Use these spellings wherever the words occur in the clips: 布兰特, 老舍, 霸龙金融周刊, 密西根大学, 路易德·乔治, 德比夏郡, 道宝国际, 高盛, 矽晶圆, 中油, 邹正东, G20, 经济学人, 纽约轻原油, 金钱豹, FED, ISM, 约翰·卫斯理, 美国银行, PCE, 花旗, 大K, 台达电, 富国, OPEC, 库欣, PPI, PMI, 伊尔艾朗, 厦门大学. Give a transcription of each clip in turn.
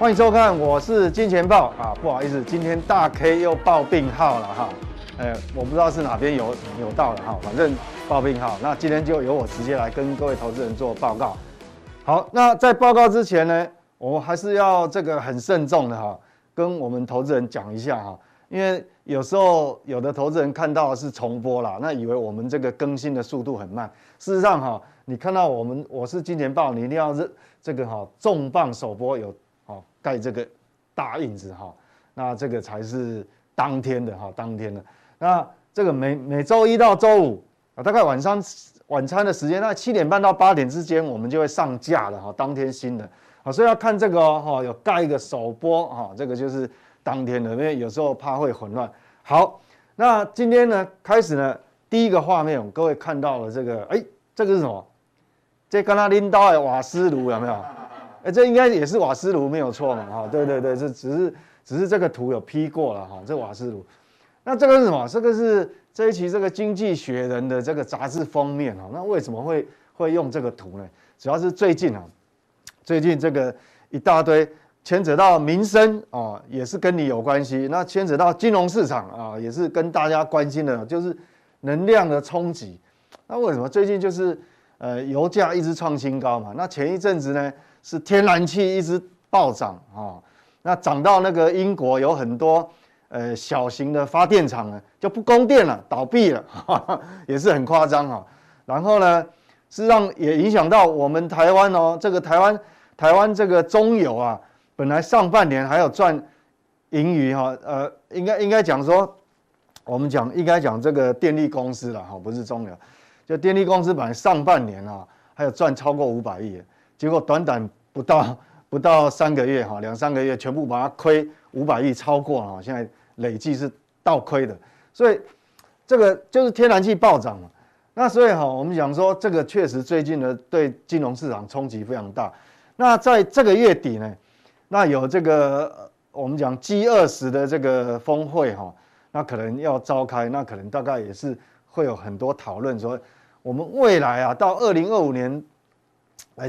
欢迎收看，我是金钱豹啊，不好意思，今天大 K 又报病号了哈，我不知道是哪边有到了哈，反正报病号，那今天就由我直接来跟各位投资人做报告。好，那在报告之前呢，我还是要这个很慎重的哈，跟我们投资人讲一下哈，因为有时候有的投资人看到的是重播啦，那以为我们这个更新的速度很慢，事实上哈，你看到我是金钱豹，你一定要这个哈重磅首播有。 盖这个大印子哈，那这个才是当天的哈，当天的。那这个每周一到周五啊，大概晚餐的时间，那7点半到8点之间，我们就会上架了哈，当天新的啊，所以要看这个哦，有盖一个首播哈，这个就是当天的，因为有时候怕会混乱。好，那今天呢开始呢，第一个画面，我们各位看到了这个，这个是什么？这跟他拎刀的瓦斯炉有没有？ 这应该也是瓦斯炉没有错嘛，哈，对对对，这只是这个图有 P 过了哈，这瓦斯炉。那这个是什么？这个是这一期这个《经济学人》的这个杂志封面哈。那为什么会用这个图呢？主要是最近这个一大堆牵扯到民生啊，也是跟你有关系。那牵扯到金融市场啊，也是跟大家关心的，就是能量的冲击。那为什么最近就是油价一直创新高嘛？那前一阵子呢？ 是天然气一直暴涨啊，那涨到那个英国有很多小型的发电厂呢就不供电了，倒闭了，呵呵也是很夸张啊。然后呢，事实上也影响到我们台湾哦，这个台湾这个中油啊，本来上半年还有赚盈余哈，应该讲说，我们讲应该讲这个电力公司了哈，不是中油，就电力公司本来上半年啊还有赚超过500亿。 结果短短不到3个月哈，2、3个月全部把它亏500亿超过了，现在累计是倒亏的，所以这个就是天然气暴涨嘛。那所以哈，我们讲说这个确实最近的对金融市场冲击非常大。那在这个月底呢，那有这个我们讲 G20的这个峰会哈，那可能要召开，那可能大概也是会有很多讨论说我们未来啊到2025年。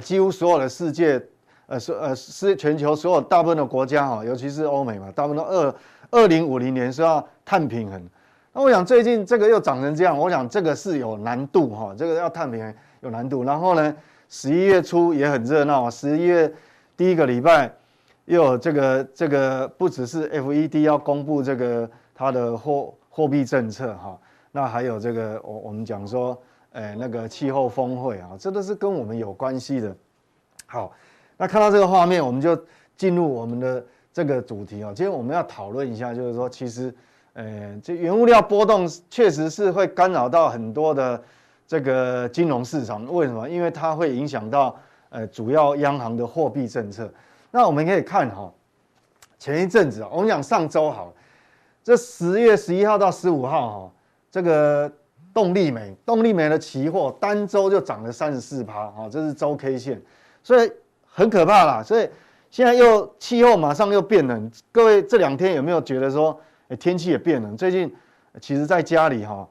几乎所有的世界，全球所有大部分的国家哈，尤其是欧美嘛，大部分都2050年是要碳平衡。那我想最近这个又涨成这样，我想这个是有难度哈，这个要碳平衡有难度。然后呢，11月初也很热闹，11月第1个礼拜又有这个不只是 FED 要公布这个它的货币政策哈，那还有这个我们讲说。 那个气候峰会啊，这都是跟我们有关系的。好，那看到这个画面，我们就进入我们的这个主题啊。今天我们要讨论一下，就是说，其实，这原物料波动确实是会干扰到很多的这个金融市场。为什么？因为它会影响到主要央行的货币政策。那我们可以看哈，前一阵子啊，我们讲上周好了，这10月11号到15号哈，这个。 动力煤的期货单周就涨了34%，哈，这是周 K 线，所以很可怕啦。所以现在又气候马上又变冷，各位这2天有没有觉得说，天气也变冷？最近其实在家里哈，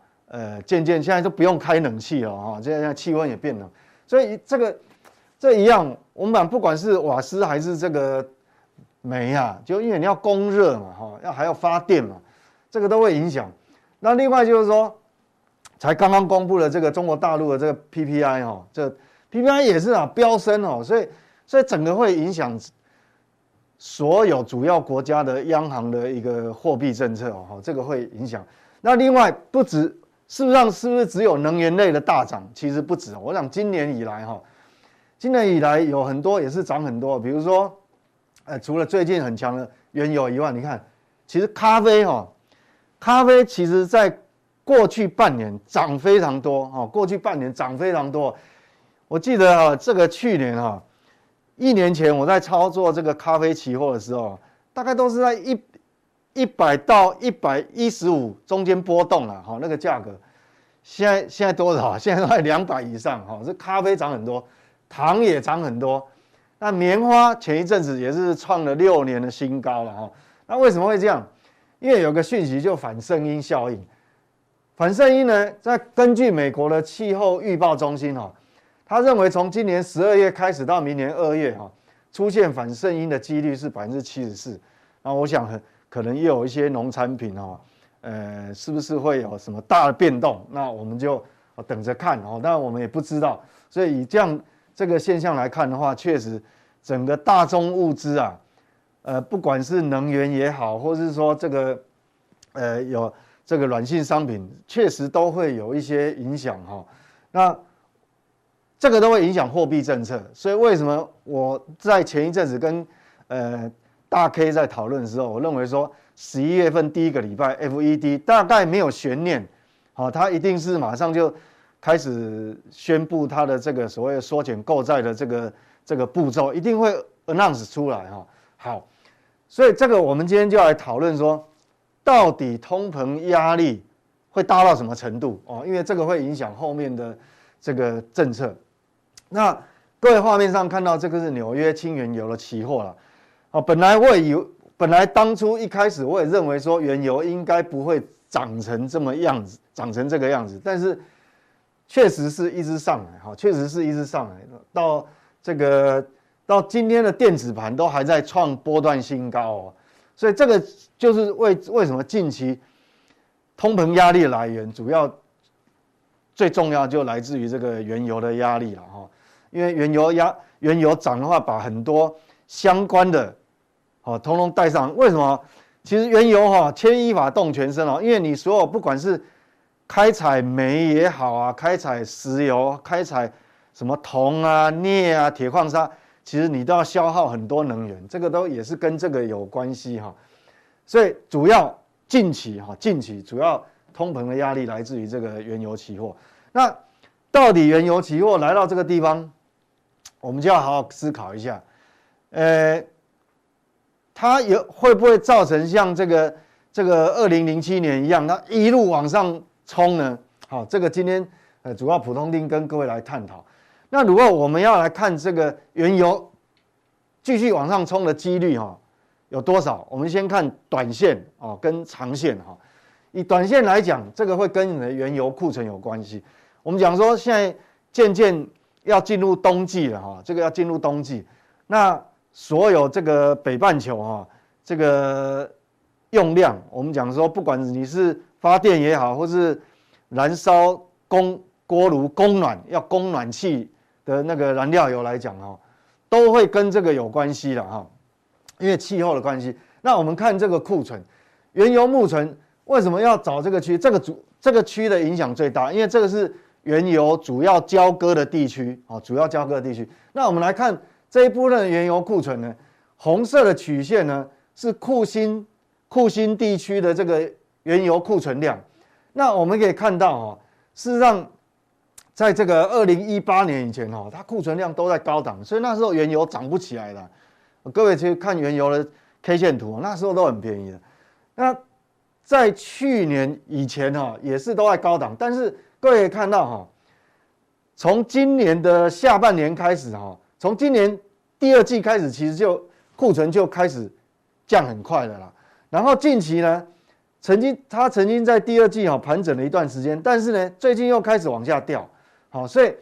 渐渐现在都不用开冷气了哈，现在气温也变冷，所以这一样，我们不管是瓦斯还是这个煤啊，就因为你要供热嘛，哈，还要发电嘛，这个都会影响。那另外就是说。 才刚刚公布了这个中国大陆的这个 PPI 哈，这 PPI 也是啊飙升哦，所以整个会影响所有主要国家的央行的一个货币政策哦，这个会影响。那另外不止，事实上是不是只有能源类的大涨？其实不止，我想今年以来有很多也是涨很多，比如说，除了最近很强的原油以外，你看，其实咖啡其实在。 过去半年涨非常多哈，过去半年涨非常多。我记得啊，这个去年啊，1年前我在操作这个咖啡期货的时候，大概都是在100到115中间波动了哈，那个价格。现在多少？现在都在200以上哈。这咖啡涨很多，糖也涨很多。那棉花前一阵子也是创了6年的新高了哈。那为什么会这样？因为有个讯息就反声音效应。 反声音呢，在根据美国的气候预报中心哈，他认为从今年12月开始到明年2月哈，出现反胜阴的几率是 74%。那我想可能也有一些农产品哦，是不是会有什么大的变动？那我们就等着看哦。但我们也不知道，所以以这样这个现象来看的话，确实整个大宗物资啊，不管是能源也好，或是说这个有这个软性商品，确实都会有一些影响哈。那这个都会影响货币政策，所以为什么我在前一阵子跟大 K 在讨论的时候，我认为说11月份第一个礼拜 FED 大概没有悬念，好，它一定是马上就开始宣布它的这个所谓缩减购债的这个步骤，一定会 announce 出来哈。好，所以这个我们今天就来讨论说，到底通膨压力会大到什么程度哦？因为这个会影响后面的这个政策。那各位画面上看到这个是纽约轻原油的期货了。哦，本来当初一开始我也认为说原油应该不会涨成这么样子，涨成这个样子，但是确实是一直上来哈，确实是一直上来，到今天的电子盘都还在创波段新高哦。所以这个就是为什么近期通膨压力的来源，主要最重要就来自于这个原油的压力了哈。因为原油涨的话，把很多相关的统统带上。为什么？其实原油牵一发动全身哦，因为你所有不管是开采煤也好啊，开采石油、开采什么铜啊、镍啊、铁矿砂。其实你都要消耗很多能源，这个都也是跟这个有关系哈，所以主要近期主要通膨的压力来自于这个原油期货。那到底原油期货来到这个地方，我们就要好好思考一下，它有会不会造成像这个2007年一样，它一路往上冲呢？好，这个今天主要普通丁跟各位来探讨。那如果我们要来看这个原油继续往上冲的几率有多少？我们先看短线跟长线。以短线来讲，这个会跟你的原油库存有关系。我们讲说现在渐渐要进入冬季了，这个要进入冬季，那所有这个北半球这个用量，我们讲说不管你是发电也好，或是燃烧锅炉供暖，要供暖气的那个燃料油来讲哈，都会跟这个有关系了哈，因为气候的关系。那我们看这个库存，原油库存为什么要找这个区？这个区的影响最大，因为这个是原油主要交割的地区啊，主要交割的地区。那我们来看这一部分的原油库存呢，红色的曲线呢是库欣地区的这个原油库存量。那我们可以看到啊，事实上在这个2018年以前它库存量都在高档，所以那时候原油涨不起来了。各位去看原油的 K 线图，那时候都很便宜的。那在去年以前也是都在高档，但是各位可以看到，从今年的下半年开始，从今年第2季开始，其实就库存就开始降很快了啦。然后近期呢，它曾经在第2季盘整了一段时间，但是呢，最近又开始往下掉。好，所以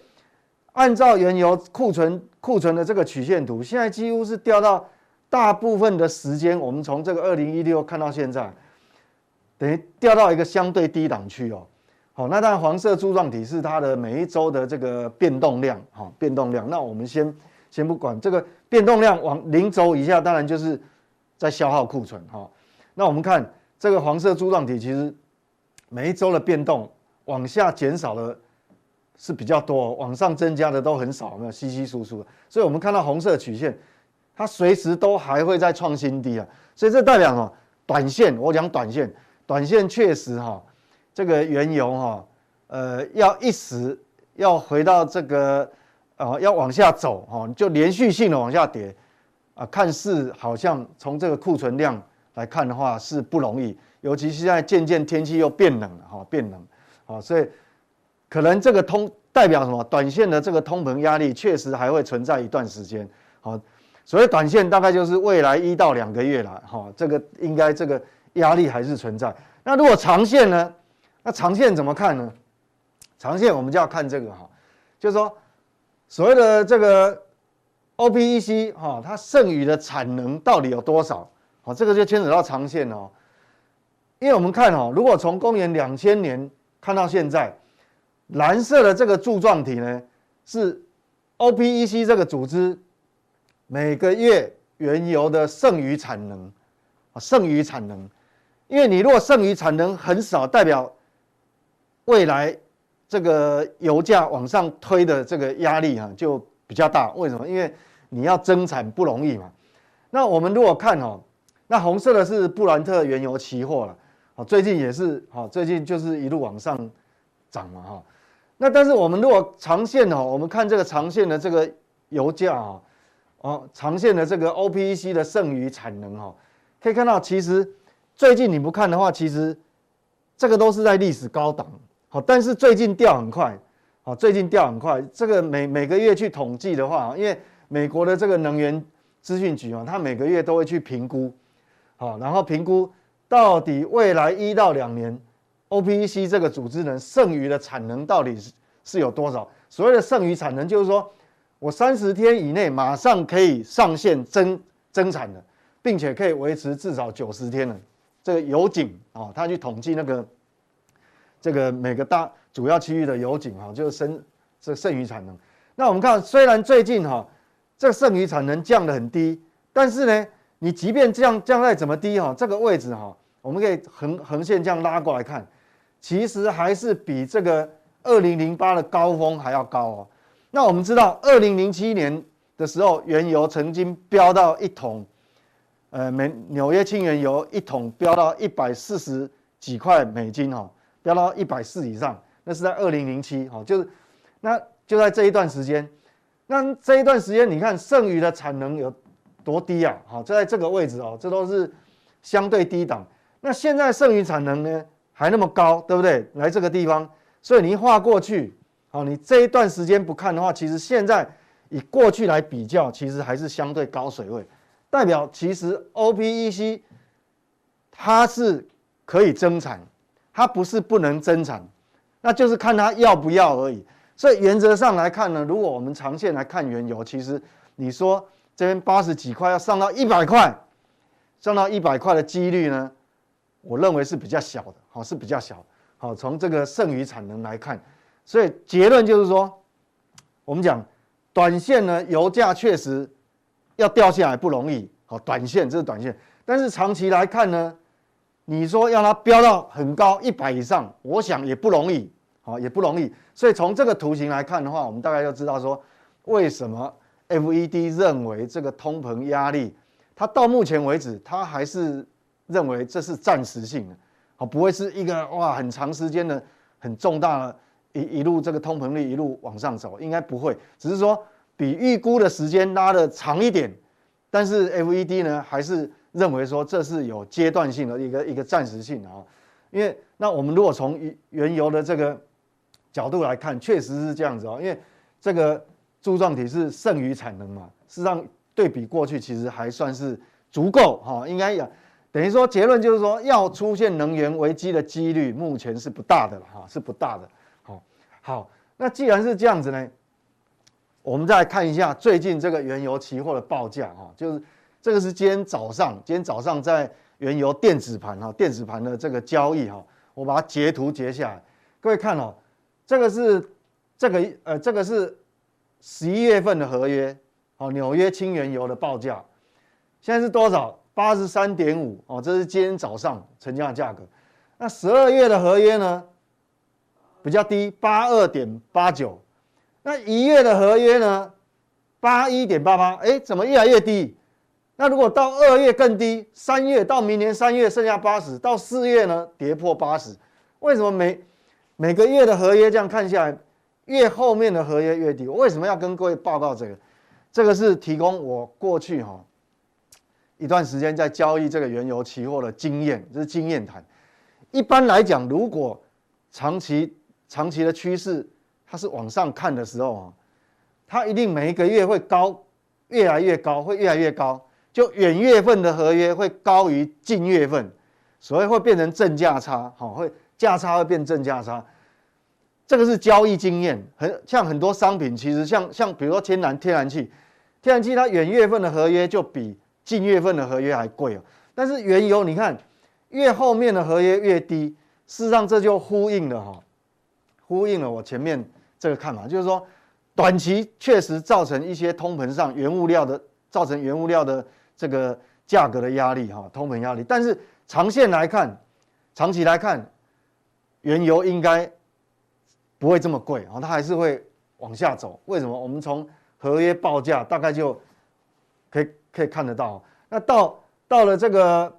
按照原油库存的这个曲线图，现在几乎是掉到大部分的时间，我们从这个2016看到现在，等于掉到一个相对低档区哦。好，那当然黄色柱状体是它的每一周的这个变动量，好，变动量。那我们先不管这个变动量，往0周以下，当然就是在消耗库存哈。那我们看这个黄色柱状体，其实每一周的变动往下减少了。是比较多，往上增加的都很少，没有稀稀疏疏的。所以我们看到红色曲线，它随时都还会再创新低啊。所以这代表什么？短线，我讲短线确实这个原油要一时要回到这个要往下走就连续性的往下跌啊，看似好像从这个库存量来看的话是不容易，尤其现在渐渐天气又变冷了变冷啊，所以。可能这个代表什么？短线的这个通膨压力确实还会存在一段时间。好，所谓短线大概就是未来1到2个月了。好，这个应该这个压力还是存在。那如果长线呢？那长线怎么看呢？长线我们就要看这个就是说所谓的这个 OPEC 哈，它剩余的产能到底有多少？好，这个就牵扯到长线哦。因为我们看哦，如果从公元2000年看到现在，蓝色的这个柱状体呢，是 OPEC 这个组织每个月原油的剩余产能啊，剩余产能。因为你如果剩余产能很少，代表未来这个油价往上推的这个压力啊，就比较大，为什么？因为你要增产不容易嘛。那我们如果看哦，那红色的是布兰特原油期货了，哦，最近也是，哦，最近就是一路往上涨嘛，哈。那但是我们如果长线哦，我们看这个长线的这个油价啊，哦，长线的这个 OPEC 的剩余产能哦，可以看到，其实最近你不看的话，其实这个都是在历史高档，好，但是最近掉很快。最近掉很快，这个每个月去统计的话，因为美国的这个能源资讯局啊，它每个月都会去评估，好，然后评估到底未来1到2年 OPEC 这个组织呢剩余的产能到底是有多少？所谓的剩余产能就是说我30天以内马上可以上线增产的，并且可以维持至少90天了。这个油井啊，它去统计那个这个每个大主要区域的油井哈，就是剩余产能。那我们看，虽然最近哈，这剩余产能降得很低，但是呢，你即便降在怎么低哈，这个位置哈，我们可以横线这样拉过来看，其实还是比这个2008的高峰还要高哦。那我们知道，2007年的时候，原油曾经飙到一桶，纽约轻原油一桶飙到140几块美金哈，飙到140以上。那是在2007，好，就是，那就在这一段时间，那这一段时间你看剩余的产能有多低啊？好，就在这个位置哦，这都是相对低档。那现在剩余产能呢还那么高，对不对？来这个地方，所以你一划过去，好，你这一段时间不看的话，其实现在以过去来比较，其实还是相对高水位，代表其实 OPEC 它是可以增产，它不是不能增产。那就是看它要不要而已，所以原则上来看呢，如果我们长线来看原油，其实你说这边80几块要上到100块，上到100块的几率呢，我认为是比较小的，好，是比较小。好，从这个剩余产能来看，所以结论就是说，我们讲短线呢，油价确实要掉下来不容易，好，短线这是短线，但是长期来看呢，你说要它飙到很高100以上，我想也不容易，好，也不容易。所以从这个图形来看的话，我们大概就知道说，为什么 FED 认为这个通膨压力，它到目前为止，它还是认为这是暂时性的，好，不会是一个哇很长时间的、很重大的一路这个通膨率一路往上走，应该不会，只是说比预估的时间拉得长一点，但是 FED 呢还是认为说这是有阶段性的一个暂时性的啊，因为那我们如果从原油的这个角度来看，确实是这样子啊，因为这个柱状体是剩余产能嘛，事实上对比过去其实还算是足够哈，应该也等于说结论就是说要出现能源危机的几率目前是不大的了哈，是不大的。好，那既然是这样子呢，我们再来看一下最近这个原油期货的报价哈，就是。这个是今天早上在原油电子盘的这个交易哈，我把它截图截下来，各位看哦，这个是11月份的合约，好，纽约轻原油的报价，现在是多少？83.5哦，这是今天早上成交的价格。那12月的合约呢，比较低，82.89，那1月的合约呢，81.88，哎，怎么越来越低？那如果到2月更低，3月到明年3月剩下80，到4月呢跌破80。为什么每个月的合约这样看下来，越后面的合约越低？我为什么要跟各位报告这个？这个是提供我过去哈一段时间在交易这个原油期货的经验，这是经验谈。一般来讲，如果长期的趋势它是往上看的时候啊，它一定每一个月会高，越来越高，会越来越高。就远月份的合约会高于近月份，所以会变成正价差，会价差会变正价差。这个是交易经验，像很多商品，其实像比如说天然气，天然气它远月份的合约就比近月份的合约还贵哦。但是原油你看，越后面的合约越低，事实上这就呼应了我前面这个看法，就是说短期确实造成一些通膨上原物料的这个价格的压力哈，通膨压力。但是长期来看，原油应该不会这么贵啊，它还是会往下走。为什么？我们从合约报价大概就可以看得到。那到了这个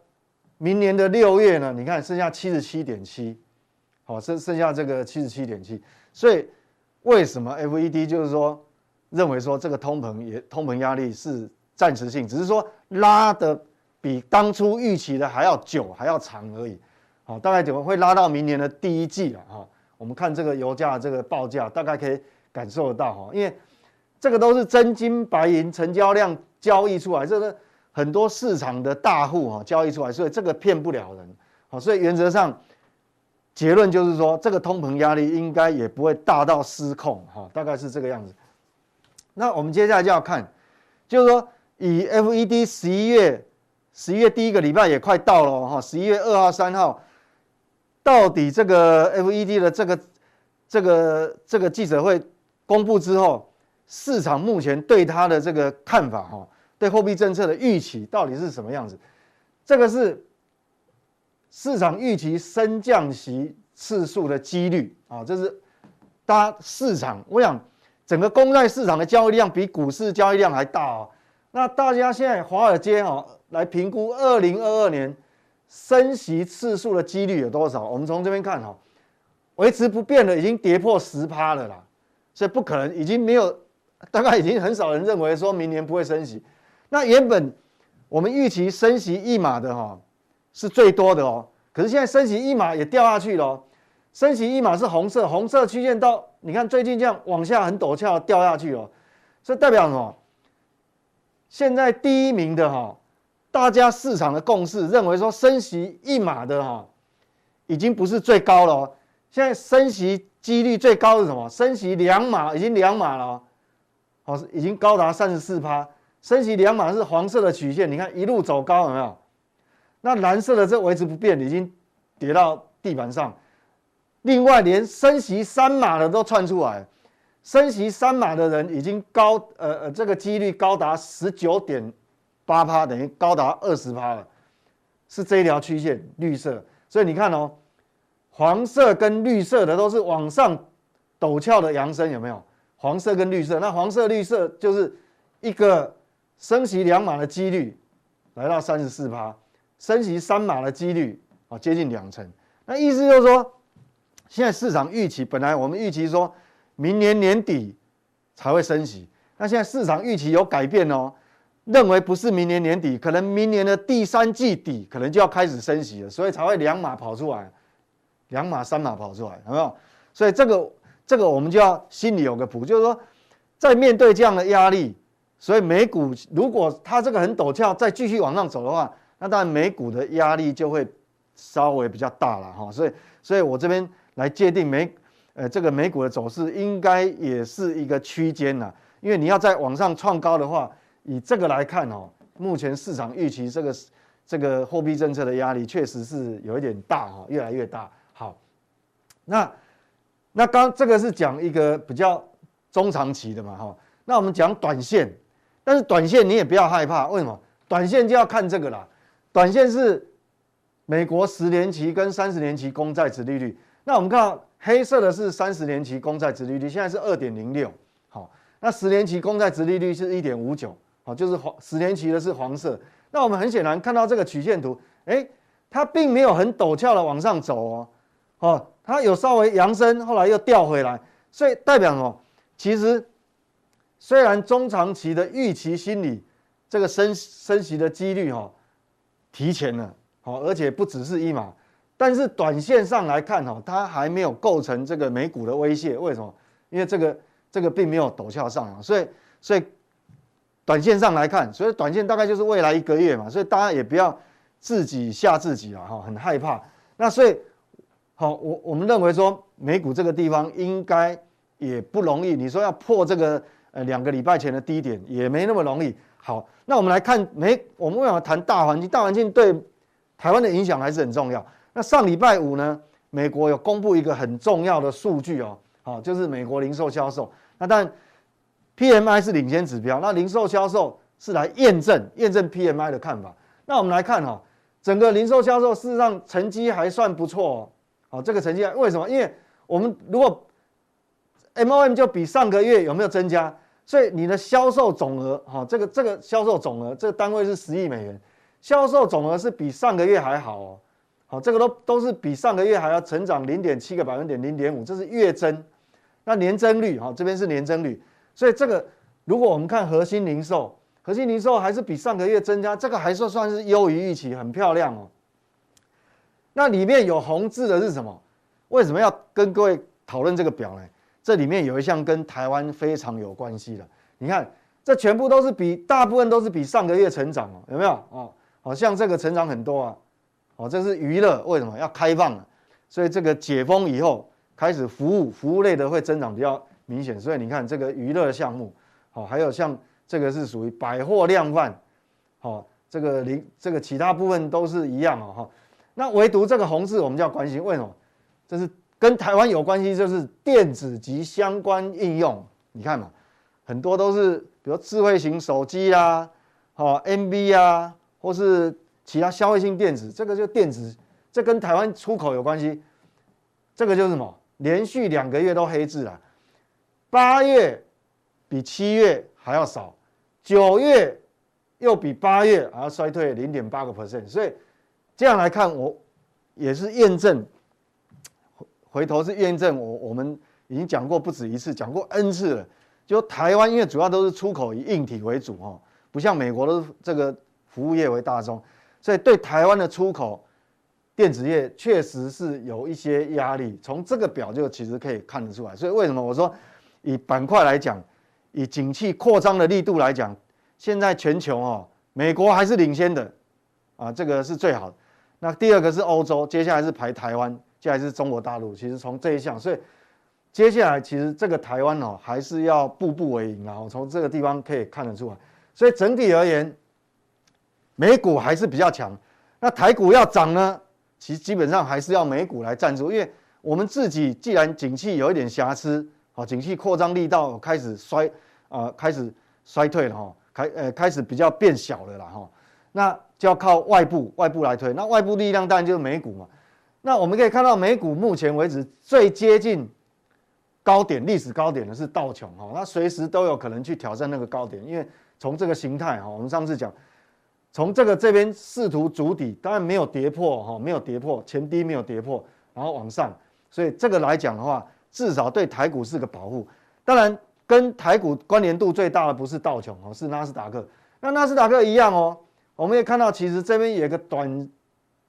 明年的6月呢，你看剩下 77.7， 好，剩下这个 77.7。 所以为什么 FED 就是说认为说这个通膨压力是暂时性，只是说拉的比当初预期的还要久还要长而已。好，大概怎么会拉到明年的第一季了哈？我们看这个油价这个报价大概可以感受得到哈，因为这个都是真金白银成交量交易出来，这个很多市场的大户哈交易出来，所以这个骗不了人。好，所以原则上结论就是说，这个通膨压力应该也不会大到失控哈，大概是这个样子。那我们接下来就要看，就是说以 FED 11月第一个礼拜也快到了哈，11月2号、3号，到底这个 FED 的这个记者会公布之后，市场目前对它的这个看法哈，对货币政策的预期到底是什么样子？这个是市场预期升降息次数的几率啊，这是大家市场，我想整个公债市场的交易量比股市交易量还大哦。那大家现在华尔街哈来评估2022年升息次数的几率有多少？我们从这边看哈，维持不变的已经跌破10%了啦，所以不可能，已经没有。大概已经很少人认为说明年不会升息。那原本我们预期升息1码的哈是最多的哦，可是现在升息1码也掉下去了哦。升息1码是红色区间到你看最近这样往下很陡峭掉下去哦，所以代表什么？现在第一名的哈，大家市场的共识认为说升息1码的哈已经不是最高了哦。现在升息几率最高是什么？升息2码，已经2码了哦。已经高达 34%， 升息2码是黄色的曲线，你看一路走高有没有？那蓝色的这维持不变，已经跌到地板上。另外，连升息3码的都窜出来，升息3码的人已经这个几率高达 19.8%， 等于高达 20% 了，是这一条曲线绿色。所以你看哦，黄色跟绿色的都是往上陡峭的扬升，有没有？黄色跟绿色，那黄色绿色就是一个升息2码的几率来到 34%， 升息3码的几率接近20%。那意思就是说，现在市场预期，本来我们预期说明年年底才会升息，那现在市场预期有改变哦，认为不是明年年底，可能明年的第3季底可能就要开始升息了，所以才会2码跑出来，2码3码跑出来，有没有？所以这个我们就要心里有个谱，就是说，在面对这样的压力，所以美股如果它这个很陡峭，再继续往上走的话，那当然美股的压力就会稍微比较大了哈。所以我这边来界定这个美股的走势，应该也是一个区间呐，因为你要再往上创高的话，以这个来看哦，目前市场预期这个货币政策的压力确实是有一点大哈，越来越大。好，那刚这个是讲一个比较中长期的嘛哈，那我们讲短线，但是短线你也不要害怕，为什么？短线就要看这个啦，短线是美国10年期跟30年期公债殖利率。那我们看到黑色的是30年期公债殖利率，现在是 2.06， 好，那10年期公债殖利率是 1.59， 好，就是10年期的是黄色。那我们很显然看到这个曲线图，它并没有很陡峭的往上走哦。它有稍微扬升，后来又掉回来，所以代表什么？其实虽然中长期的预期心理，这个升息的几率提前了，而且不只是1码，但是短线上来看它还没有构成这个美股的威胁。为什么？因为这个并没有陡峭上扬，所以短线上来看，所以短线大概就是未来1个月嘛，所以大家也不要自己吓自己啦，很害怕。那所以好，我们认为说美股这个地方应该也不容易。你说要破这个2个礼拜前的低点也没那么容易。好，那我们来看，我们为什么谈大环境？大环境对台湾的影响还是很重要。那上礼拜五呢，美国有公布一个很重要的数据哦，好，就是美国零售销售。那当然 PMI 是领先指标，那零售销售是来验证 PMI 的看法。那我们来看哦，整个零售销售事实上成绩还算不错哦。好，这个成绩为什么？因为我们如果 MOM 就比上个月有没有增加，所以你的销售总额，哈，这个销售总额，这个单位是10亿美元，销售总额是比上个月还好哦，好，这个都是比上个月还要成长0.7个百分点，0.5，这是月增，那年增率，哈，这边是年增率，所以这个如果我们看核心零售还是比上个月增加，这个还算是优于预期，很漂亮哦。那里面有红字的是什么？为什么要跟各位讨论这个表呢？这里面有一项跟台湾非常有关系的，你看，这全部都是大部分都是比上个月成长哦，有没有哦？好像这个成长很多啊，哦，这是娱乐，为什么要开放了？所以这个解封以后开始服务类的会增长比较明显，所以你看这个娱乐项目，好，还有像这个是属于百货量贩，好，这个其他部分都是一样哦，那唯独这个红字我们就要关心，为什么？这是跟台湾有关系，就是电子及相关应用，你看嘛，很多都是比如智慧型手机啦，哦 ，MB 啊，或是其他消费性电子，这个就电子，这跟台湾出口有关系。这个就是什么？连续2个月都黑字啦，8月比7月还要少，9月又比8月还要衰退0.8%，所以这样来看，我也是验证。回头是验证我们已经讲过不止一次，讲过 N 次了。就台湾因为主要都是出口以硬体为主哦，不像美国都是这个服务业为大宗，所以对台湾的出口电子业确实是有一些压力。从这个表就其实可以看得出来。所以为什么我说以板块来讲，以景气扩张的力度来讲，现在全球哦，美国还是领先的啊，这个是最好的。那第二个是欧洲，接下来是排台湾。接下来是中国大陆，其实从这一项，所以接下来其实这个台湾哦，还是要步步为营啊。从这个地方可以看得出来，所以整体而言，美股还是比较强。那台股要涨呢，其实基本上还是要美股来赞助，因为我们自己既然景气有一点瑕疵，好，景气扩张力道开始衰退了哈，开始比较变小了啦哈，那就要靠外部来推，那外部力量当然就是美股嘛。那我们可以看到，美股目前为止最接近高点、历史高点的是道琼哈，那随时都有可能去挑战那个高点，因为从这个形态哈，我们上次讲，从这边试图筑底，当然没有跌破哈，没有跌破前低没有跌破，然后往上，所以这个来讲的话，至少对台股是个保护。当然，跟台股关联度最大的不是道琼哦，是纳斯达克。那纳斯达克一样哦，我们也看到，其实这边有一个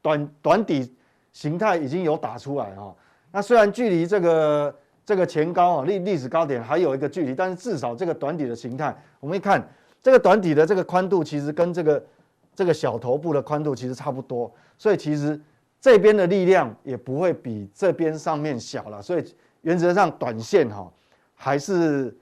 短底。形态已经有打出来哈，那虽然距离这个前高啊历史高点还有一个距离，但是至少这个短底的形态，我们一看这个短底的这个宽度，其实跟这个小头部的宽度其实差不多，所以其实这边的力量也不会比这边上面小了，所以原则上短线哈还是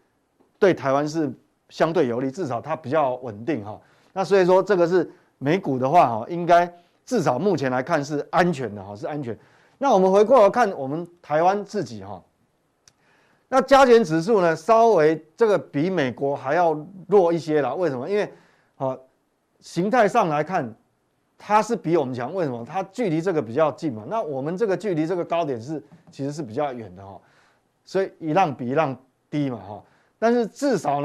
对台湾是相对有利，至少它比较稳定哈。那所以说这个是美股的话哈，应该。至少目前来看是安全的哈，是安全。那我们回过来看我们台湾自己哈，那加权指数呢稍微这个比美国还要弱一些啦。为什么？因为好形态上来看，它是比我们强。为什么？它距离这个比较近嘛。那我们这个距离这个高点其实是比较远的哈，所以一浪比一浪低嘛哈。但是至少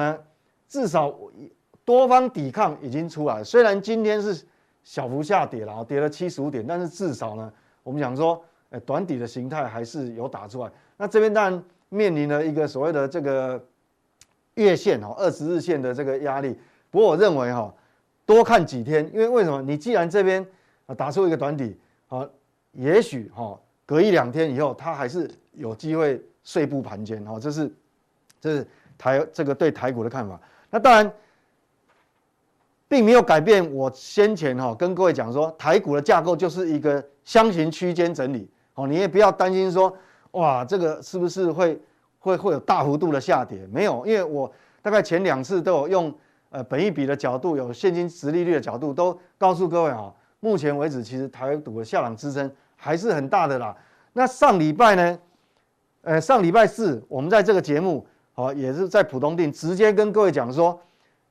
多方抵抗已经出来，虽然今天是。小幅下跌了，跌了75点，但是至少呢，我们讲说，短底的形态还是有打出来。那这边当然面临了一个所谓的这个月线哈，20日线的这个压力。不过我认为哈，多看几天，因为为什么？你既然这边打出一个短底，啊，也许哈，隔1-2天以后，它还是有机会碎步盘间哈。这是这个对台股的看法。那当然。并没有改变我先前跟各位讲说，台股的架构就是一个箱型区间整理，你也不要担心说，哇，这个是不是会有大幅度的下跌？没有，因为我大概前两次都有用本益比的角度，有现金殖利率的角度，都告诉各位啊，目前为止其实台股的下档支撑还是很大的啦。那上礼拜呢，上礼拜四我们在这个节目好也是在普通定直接跟各位讲说，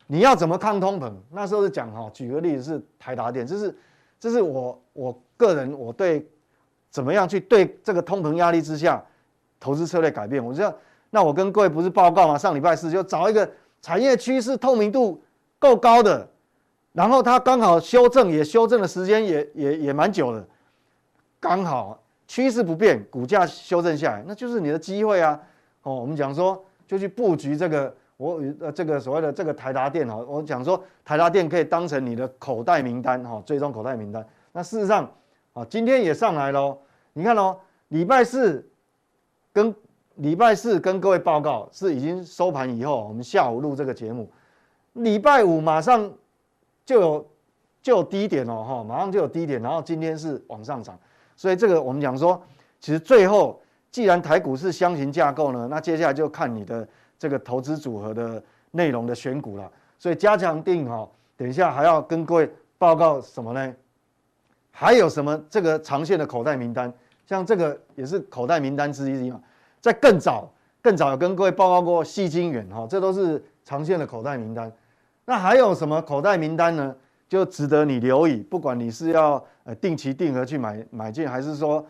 你要怎么抗通膨？那时候是讲哈，举个例子是台达电，这是我个人我对怎么样去对这个通膨压力之下投资策略改变，我知道。那我跟各位不是报告吗？上礼拜四就找一个产业趋势透明度够高的，然后它刚好修正的时间也蛮久了，刚好趋势不变，股价修正下来，那就是你的机会啊！哦，我们讲说就去布局这个这个所谓的这个台达电哦，我讲说台达电可以当成你的口袋名单哈，最终口袋名单。那事实上啊，今天也上来喽，你看哦，礼拜四跟各位报告是已经收盘以后，我们下午录这个节目，礼拜五马上就有低点哦，哈，马上就有低点，然后今天是往上涨，所以这个我们讲说，其实最后既然台股是箱型架构呢，那接下来就看你的这个投资组合的内容的选股了。所以加强定哈，等一下还要跟各位报告什么呢？还有什么这个长线的口袋名单，像这个也是口袋名单之一嘛。在更早有跟各位报告过矽晶圆哈，这都是长线的口袋名单。那还有什么口袋名单呢？就值得你留意，不管你是要定期定额去买进，还是说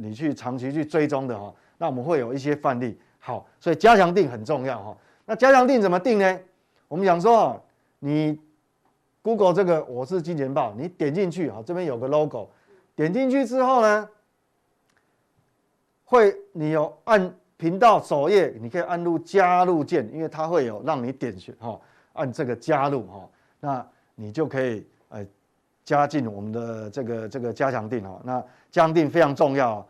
你去长期去追踪的哈，那我们会有一些范例。好，所以加强定很重要哈。那加强定怎么定呢？我们讲说你 Google 这个我是金钱豹，你点进去哈，这边有个 logo， 点进去之后呢？会，你有按频道首页，你可以按入加入键，因为它会有让你点选哈，按这个加入哈，那你就可以加进我们的这个加强定哈，那加强定非常重要。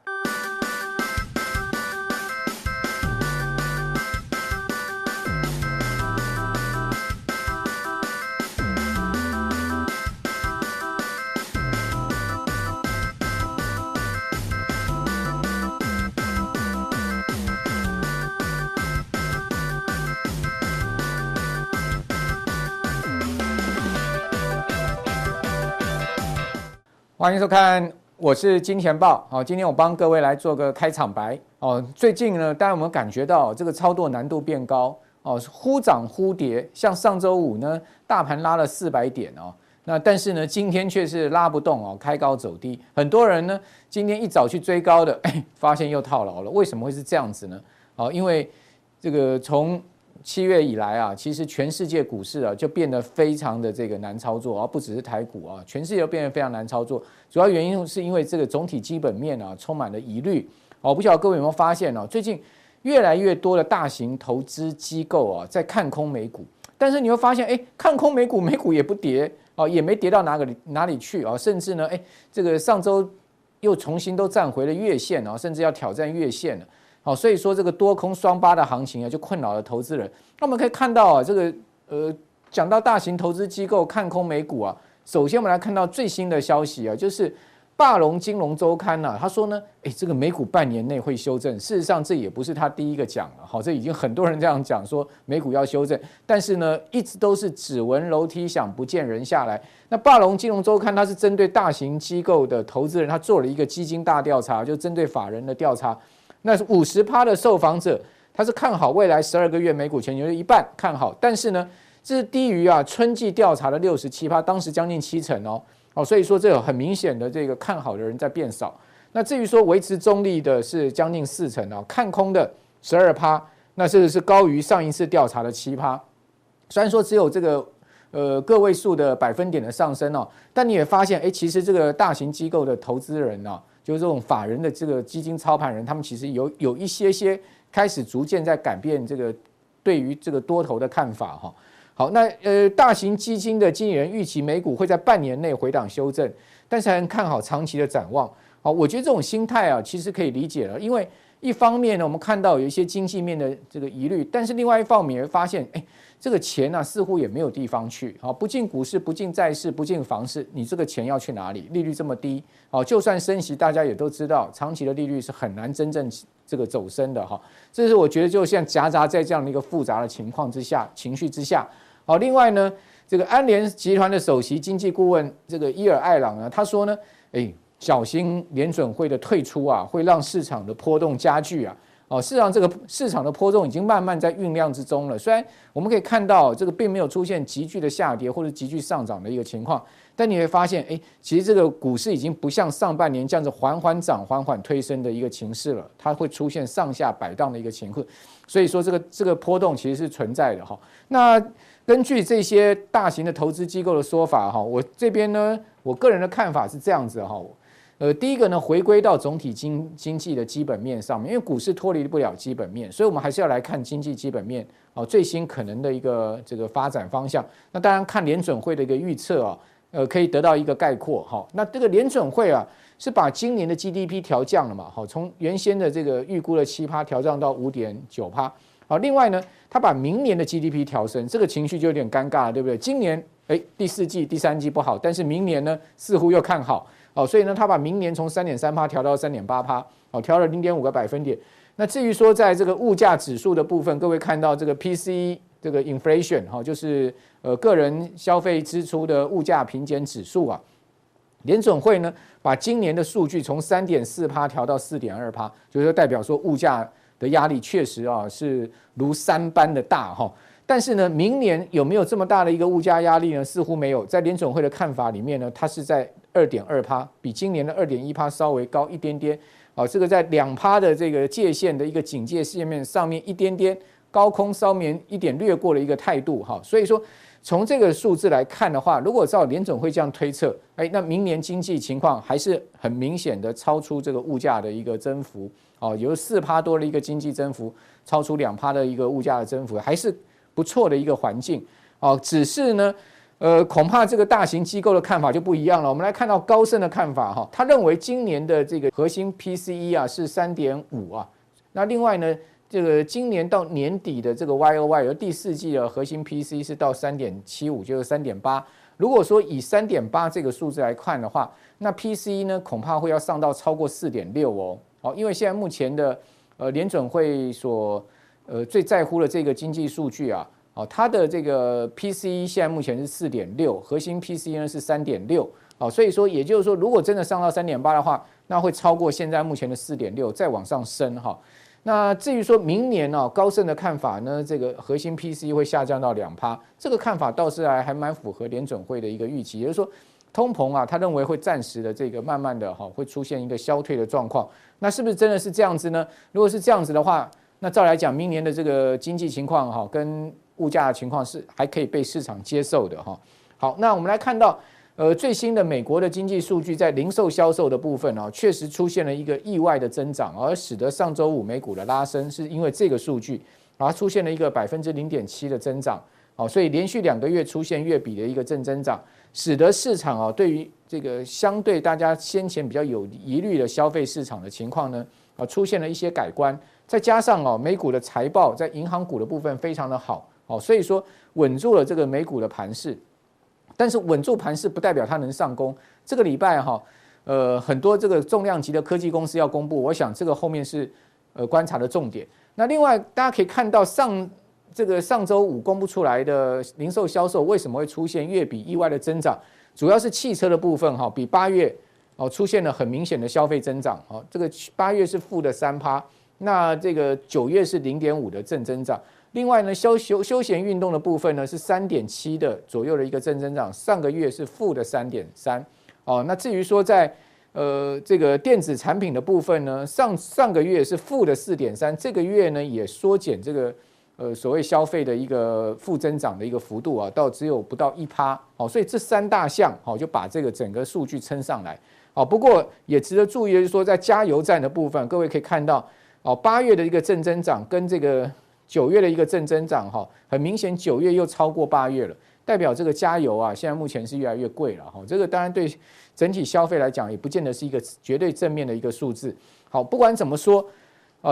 欢迎收看，我是金钱豹。好，今天我帮各位来做个开场白。哦，最近呢，大家有没有感觉到这个操作难度变高？哦，忽涨忽跌。像上周五呢，大盘拉了400点哦，那但是呢，今天却是拉不动哦，开高走低。很多人呢，今天一早去追高的，发现又套牢了。为什么会是这样子呢？哦，因为这个从7月以来啊，其实全世界股市啊就变得非常的这个难操作啊，不只是台股啊，全世界都变得非常难操作。主要原因是因为这个总体基本面啊充满了疑虑。哦，不晓得各位有没有发现啊，最近越来越多的大型投资机构啊在看空美股，但是你会发现，看空美股，美股也不跌哦，也没跌到哪里去啊，甚至呢，这个上周又重新都站回了月线啊，甚至要挑战月线了。好，所以说这个多空双八的行情啊，就困扰了投资人。那我们可以看到啊，这个讲到大型投资机构看空美股啊，首先我们来看到最新的消息啊，就是霸龙金融周刊啊，他说呢，这个美股半年内会修正。事实上，这也不是他第一个讲了，好，这已经很多人这样讲说美股要修正，但是呢，一直都是只闻楼梯响，不见人下来。那霸龙金融周刊它是针对大型机构的投资人，他做了一个基金大调查，就针对法人的调查。那 50% 的受访者他是看好未来12个月美股前景，一半看好，但是呢这是低于啊春季调查的 67%， 当时将近70%哦，所以说这有很明显的这个看好的人在变少。那至于说维持中立的是将近40%哦，看空的 12%， 那这是高于上一次调查的 7%。 虽然说只有这个个位数的百分点的上升哦，但你也发现其实这个大型机构的投资人啊，就是这种法人的这个基金操盘人，他们其实有一些开始逐渐在改变这个对于这个多头的看法哈。好，那大型基金的经理人预期美股会在半年内回档修正，但是还看好长期的展望。好，我觉得这种心态啊，其实可以理解了，因为一方面呢，我们看到有一些经济面的这个疑虑，但是另外一方面也发现，哎，这个钱啊似乎也没有地方去，好，不进股市，不进债市，不进房市，你这个钱要去哪里？利率这么低，好，就算升息，大家也都知道，长期的利率是很难真正这个走升的哈。这是我觉得就像夹杂在这样的一个复杂的情况之下，情绪之下，好，另外呢，这个安联集团的首席经济顾问这个伊尔艾朗呢，他说呢，哎。小心联准会的退出啊，会让市场的波动加剧啊！哦，事实上，这个市场的波动已经慢慢在酝酿之中了。虽然我们可以看到这个并没有出现急剧的下跌或者急剧上涨的一个情况，但你会发现，哎，其实这个股市已经不像上半年这样子缓缓涨、缓缓推升的一个情势了，它会出现上下摆荡的一个情况。所以说，这个波动其实是存在的哈。那根据这些大型的投资机构的说法哈，我这边呢，我个人的看法是这样子哈。第一个呢，回归到总体经济的基本面上面，因为股市脱离不了基本面，所以我们还是要来看经济基本面啊，最新可能的一个这个发展方向。那当然看联准会的一个预测啊，可以得到一个概括哈。那这个联准会啊，是把今年的 GDP 调降了嘛，好，从原先的这个预估的7%调降到5.9%。好，另外呢，他把明年的 GDP 调升，这个情绪就有点尴尬了，对不对？今年第四季、第三季不好，但是明年呢，似乎又看好。哦，所以呢，他把明年从 3.3% 调到 3.8%， 哦，调了 0.5 个百分点。那至于说在这个物价指数的部分，各位看到这个 PCE 这个 inflation 哈，就是个人消费支出的物价平减指数啊，联准会呢把今年的数据从 3.4% 调到 4.2%， 就是代表说物价的压力确实啊是如山般的大哈。但是呢，明年有没有这么大的一个物价压力呢？似乎没有。在联准会的看法里面呢，它是在 2.2%， 比今年的 2.1% 稍微高一点点。啊，这个在 2% 的这个界限的一个警戒线面上面一点点，高空稍微一点略过的一个态度哈。所以说，从这个数字来看的话，如果照联准会这样推测，哎，那明年经济情况还是很明显的超出这个物价的一个增幅。哦，由 4% 多的一个经济增幅，超出 2% 的一个物价的增幅，还是不错的一个环境，哦，只是呢，恐怕这个大型机构的看法就不一样了。我们来看到高盛的看法哈，他认为今年的这个核心 PCE 啊是 3.5 啊，那另外呢，这个今年到年底的这个 YOY 由第四季的核心 PCE 是到 3.75， 就是 3.8。如果说以 3.8 这个数字来看的话，那 PCE 呢恐怕会要上到超过 4.6 哦，因为现在目前的联准会所最在乎的这个经济数据啊，哦，它的这个 PCE 现在目前是 4.6， 核心 PCE 呢是 3.6， 哦，所以说也就是说，如果真的上到 3.8 的话，那会超过现在目前的 4.6， 再往上升哈。那至于说明年啊，高盛的看法呢，这个核心 PCE 会下降到 2%， 这个看法倒是还蛮符合联准会的一个预期，也就是说，通膨啊，他认为会暂时的这个慢慢的哈会出现一个消退的状况。那是不是真的是这样子呢？如果是这样子的话，那照来讲，明年的这个经济情况哈，跟物价的情况是还可以被市场接受的哈。好，那我们来看到，最新的美国的经济数据在零售销售的部分啊，确实出现了一个意外的增长，而使得上周五美股的拉升，是因为这个数据，而出现了一个0.7% 的增长，哦，所以连续2个月出现月比的一个正增长，使得市场啊对于这个相对大家先前比较有疑虑的消费市场的情况呢，啊出现了一些改观。再加上哦，美股的财报在银行股的部分非常的好哦，所以说稳住了这个美股的盘势。但是稳住盘势不代表它能上攻。这个礼拜哈，很多这个重量级的科技公司要公布，我想这个后面是观察的重点。那另外大家可以看到上周五公布出来的零售销售为什么会出现月比意外的增长，主要是汽车的部分哈，比8月哦出现了很明显的消费增长哦，这个8月是负的3%。那这个9月是 0.5 的正增长，另外呢，休闲运动的部分呢是 3.7 的左右的一个正增长，上个月是负的 3.3 哦。那至于说在这个电子产品的部分呢，上个月是负的 4.3， 这个月呢也缩减这个所谓消费的一个负增长的一个幅度啊，到只有不到 1% 哦。所以这3大项哦就把这个整个数据撑上来哦。不过也值得注意的是说，在加油站的部分，各位可以看到。哦，8月的一个正增长跟这个9月的一个正增长哈，很明显9月又超过8月了，代表这个加油啊，现在目前是越来越贵了哈。这个当然对整体消费来讲，也不见得是一个绝对正面的一个数字。好，不管怎么说，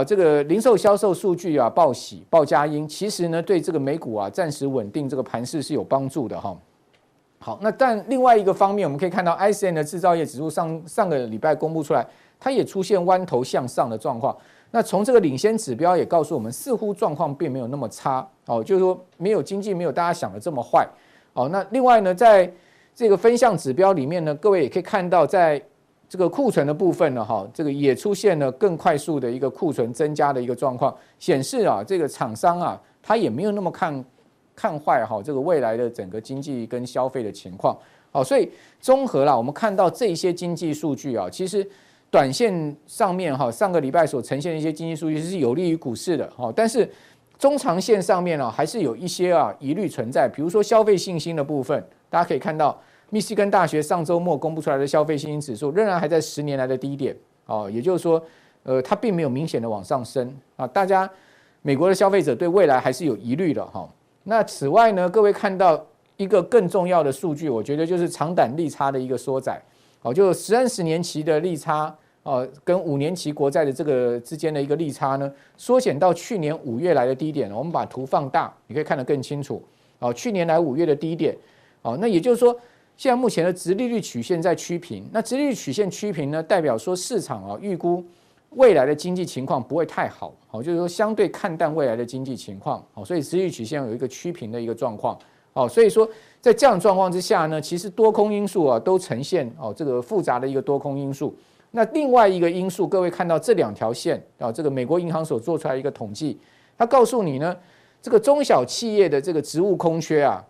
这个零售销售数据啊报喜报佳音，其实呢对这个美股啊暂时稳定这个盘势是有帮助的哈。好，那但另外一个方面，我们可以看到 ISM 的制造业指数上个礼拜公布出来，它也出现弯头向上的状况。那从这个领先指标也告诉我们，似乎状况并没有那么差哦，就是说没有经济没有大家想的这么坏哦。那另外呢，在这个分项指标里面呢，各位也可以看到，在这个库存的部分呢，这个也出现了更快速的一个库存增加的一个状况，显示啊，这个厂商啊，他也没有那么看坏哈，这个未来的整个经济跟消费的情况，好，所以综合啦，我们看到这些经济数据啊，其实短线上面哈，上个礼拜所呈现的一些经济数据是有利于股市的哈，但是中长线上面啊，还是有一些啊疑虑存在，比如说消费信心的部分，大家可以看到，密西根大学上周末公布出来的消费信心指数仍然还在10年来的低点哦，也就是说，它并没有明显的往上升啊，大家美国的消费者对未来还是有疑虑的哈。那此外呢，各位看到一个更重要的数据，我觉得就是长短利差的一个缩窄，哦，就10、20年期的利差哦，跟5年期国债的这个之间的一个利差呢，缩减到去年5月来的低点。我们把图放大，你可以看得更清楚。哦，去年来5月的低点，哦，那也就是说，现在目前的殖利率曲线在趋平。那殖利率曲线趋平呢，代表说市场啊预估未来的经济情况不会太好，好，就是说相对看淡未来的经济情况，好，所以殖利率曲线有一个趋平的一个状况，好，所以说在这样的状况之下呢，其实多空因素啊都呈现哦这个复杂的一个多空因素。那另外一个因素，各位看到这两条线啊，这个美国银行所做出来一个统计，它告诉你呢，这个中小企业的这个职务空缺啊，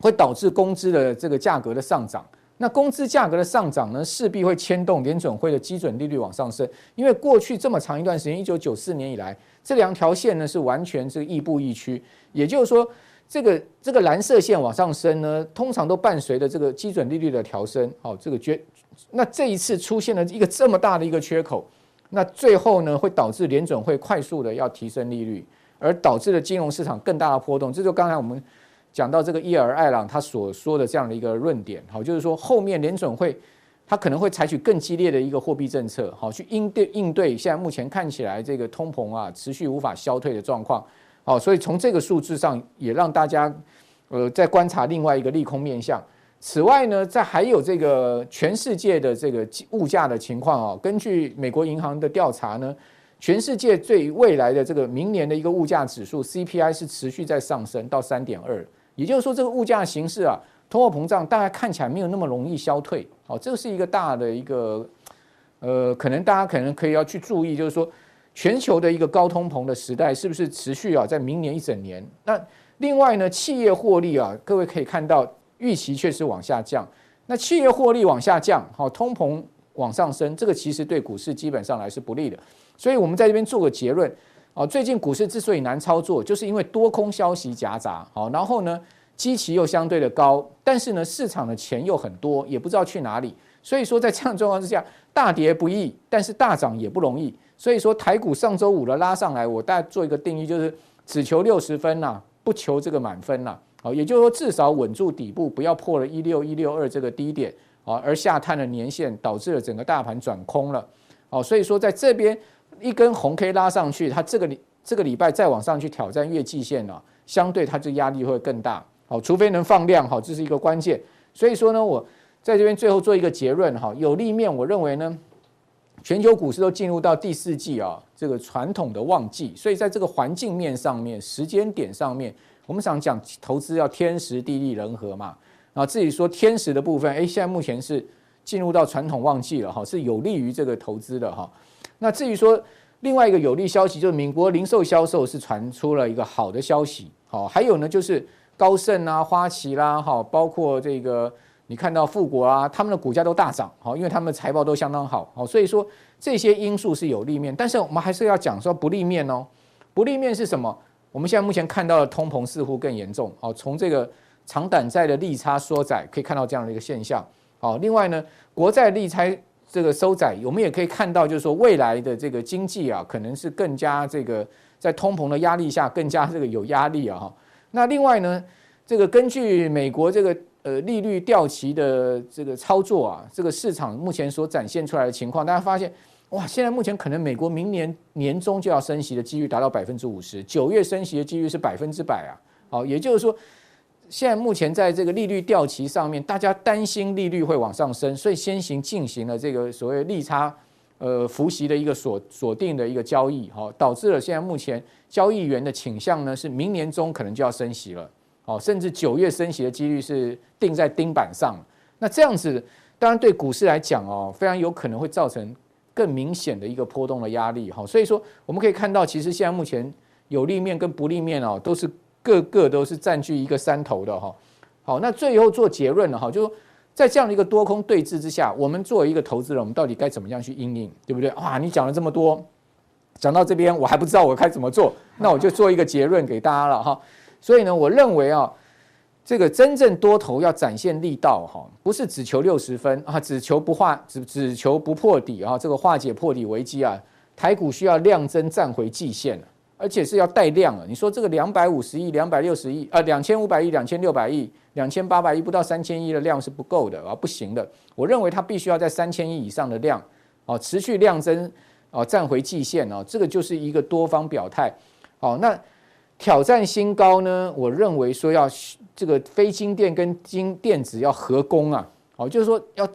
会导致工资的这个价格的上涨。那工资价格的上涨呢，势必会牵动联准会的基准利率往上升，因为过去这么长一段时间，1994年以来，这两条线呢是完全是亦步亦趋，也就是说，这个蓝色线往上升呢，通常都伴随着这个基准利率的调升，好，这个那这一次出现了一个这么大的一个缺口，那最后呢会导致联准会快速的要提升利率，而导致了金融市场更大的波动，这就刚才我们讲到这个伊尔艾朗他所说的这样的一个论点，好，就是说后面联准会他可能会采取更激烈的一个货币政策，好，去应对现在目前看起来这个通膨啊持续无法消退的状况，好，所以从这个数字上也让大家在观察另外一个利空面向。此外呢，在还有这个全世界的这个物价的情况啊，根据美国银行的调查呢，全世界最未来的这个明年的一个物价指数 CPI 是持续在上升到 3.2%。也就是说，这个物价形势啊，通货膨胀大概看起来没有那么容易消退，好，这是一个大的一个，可能大家可以要去注意，就是说，全球的一个高通膨的时代是不是持续啊，在明年一整年？那另外呢，企业获利啊，各位可以看到预期确实往下降，那企业获利往下降，好，通膨往上升，这个其实对股市基本上来是不利的，所以我们在这边做个结论。最近股市之所以难操作，就是因为多空消息夹杂，然后呢，基期又相对的高，但是呢，市场的钱又很多，也不知道去哪里，所以说在这样的状况之下，大跌不易，但是大涨也不容易，所以说台股上周五的拉上来，我大概做一个定义，就是只求60分啦，不求这个满分啦，也就是说至少稳住底部，不要破了16162这个低点，而下探了年线，导致了整个大盘转空了，所以说在这边。一根红 K 拉上去，它这个礼拜再往上去挑战月季线啊，相对它的压力会更大。好，除非能放量，好，这是一个关键。所以说呢，我在这边最后做一个结论哈，有利面我认为呢，全球股市都进入到第4季啊，这个传统的旺季，所以在这个环境面上面、时间点上面，我们想讲投资要天时地利人和嘛。然后自己说天时的部分，现在目前是进入到传统旺季了哈，是有利于这个投资的哈。那至于说另外一个有利消息，就是美国零售销售是传出了一个好的消息，好，还有呢就是高盛啊、花旗啦，好，包括这个你看到富国啊，他们的股价都大涨，好，因为他们的财报都相当好，好，所以说这些因素是有利面，但是我们还是要讲说不利面哦，不利面是什么？我们现在目前看到的通膨似乎更严重，好，从这个长短债的利差缩窄可以看到这样的一个现象，好，另外呢国债利差这个收窄，我们也可以看到，就是说未来的这个经济啊，可能是更加这个在通膨的压力下更加这个有压力啊。那另外呢，这个根据美国这个利率掉期的这个操作啊，这个市场目前所展现出来的情况，大家发现哇，现在目前可能美国明年年中就要升息的几率达到 50%， 9月升息的几率是100%啊。好，也就是说，现在目前在这个利率掉期上面，大家担心利率会往上升，所以先行进行了这个所谓利差浮息的一个锁定的一个交易，哈，导致了现在目前交易员的倾向呢是明年中可能就要升息了，哦，甚至9月升息的几率是定在钉板上。那这样子，当然对股市来讲哦，非常有可能会造成更明显的一个波动的压力，哈。所以说，我们可以看到，其实现在目前有利面跟不利面哦，都是各个都是占据一个山头的，哈。好，那最后做结论了，哈，就在这样的一个多空对峙之下，我们作为一个投资人，我们到底该怎么样去因应，对不对？哇，你讲了这么多，讲到这边我还不知道我该怎么做，那我就做一个结论给大家了哈。所以呢，我认为啊，这个真正多头要展现力道哈，不是只求60分啊，只求不破底啊，这个化解破底危机啊，台股需要量增站回季线，而且是要带量了。你说这个250亿、260亿啊、2500亿、2600亿。2800亿不到3000亿的量是不够的啊，不行的。我认为它必须要在3000亿以上的量啊，持续量增啊，站回季线啊，这个就是一个多方表态。好，那挑战新高呢？我认为说要这个非金电跟金电子要合攻啊，好，就是说要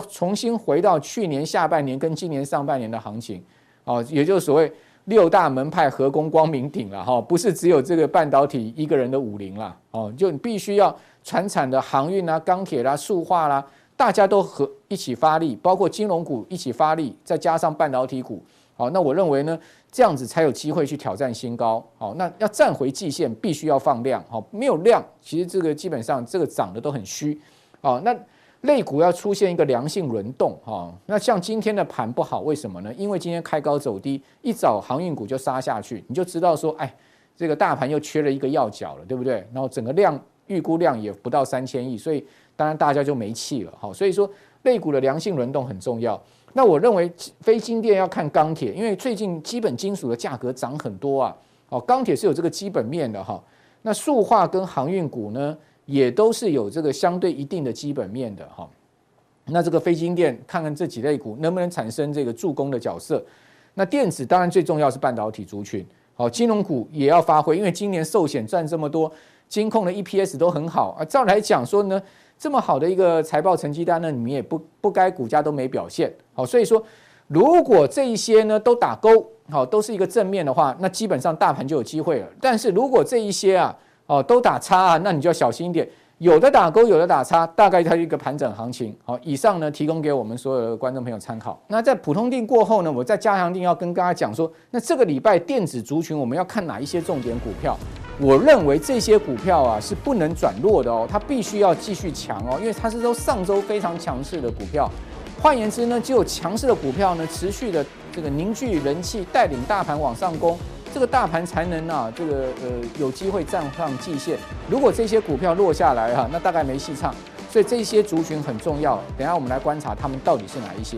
重新回到去年下半年跟今年上半年的行情啊，也就是所谓6大门派合攻光明顶了哈，不是只有这个半导体一个人的武林啦哦，就你必须要传产的航运啦、钢铁啦、塑化啦，大家都一起发力，包括金融股一起发力，再加上半导体股，好，那我认为呢，这样子才有机会去挑战新高，好，那要站回季线，必须要放量，好，没有量，其实这个基本上这个涨的都很虚，好，那类股要出现一个良性轮动哈，那像今天的盘不好，为什么呢？因为今天开高走低，一早航运股就杀下去，你就知道说，哎，这个大盘又缺了一个要角了，对不对？然后整个量预估量也不到3000亿，所以当然大家就没气了哈。所以说类股的良性轮动很重要。那我认为非金电要看钢铁，因为最近基本金属的价格涨很多啊，哦，钢铁是有这个基本面的哈。那塑化跟航运股呢？也都是有这个相对一定的基本面的哈，那这个非金电看看这几类股能不能产生这个助攻的角色。那电子当然最重要是半导体族群，好，金融股也要发挥，因为今年寿险赚这么多，金控的 EPS 都很好啊。照来讲说呢，这么好的一个财报成绩单呢，你们也不该股价都没表现，好，所以说如果这一些呢都打勾，好，都是一个正面的话，那基本上大盘就有机会了。但是如果这一些啊，哦，都打叉啊，那你就要小心一点。有的打勾，有的打叉，大概它是一个盘整行情。好，以上呢提供给我们所有的观众朋友参考。那在普通定过后呢，我在加强定要跟大家讲说，那这个礼拜电子族群我们要看哪一些重点股票？我认为这些股票啊是不能转弱的哦，它必须要继续强哦，因为它是都上周非常强势的股票。换言之呢，只有强势的股票呢，持续的这个凝聚人气，带领大盘往上攻。这个大盘才能啊，这个有机会站上季线。如果这些股票落下来哈、啊，那大概没戏唱。所以这些族群很重要。等一下我们来观察他们到底是哪一些。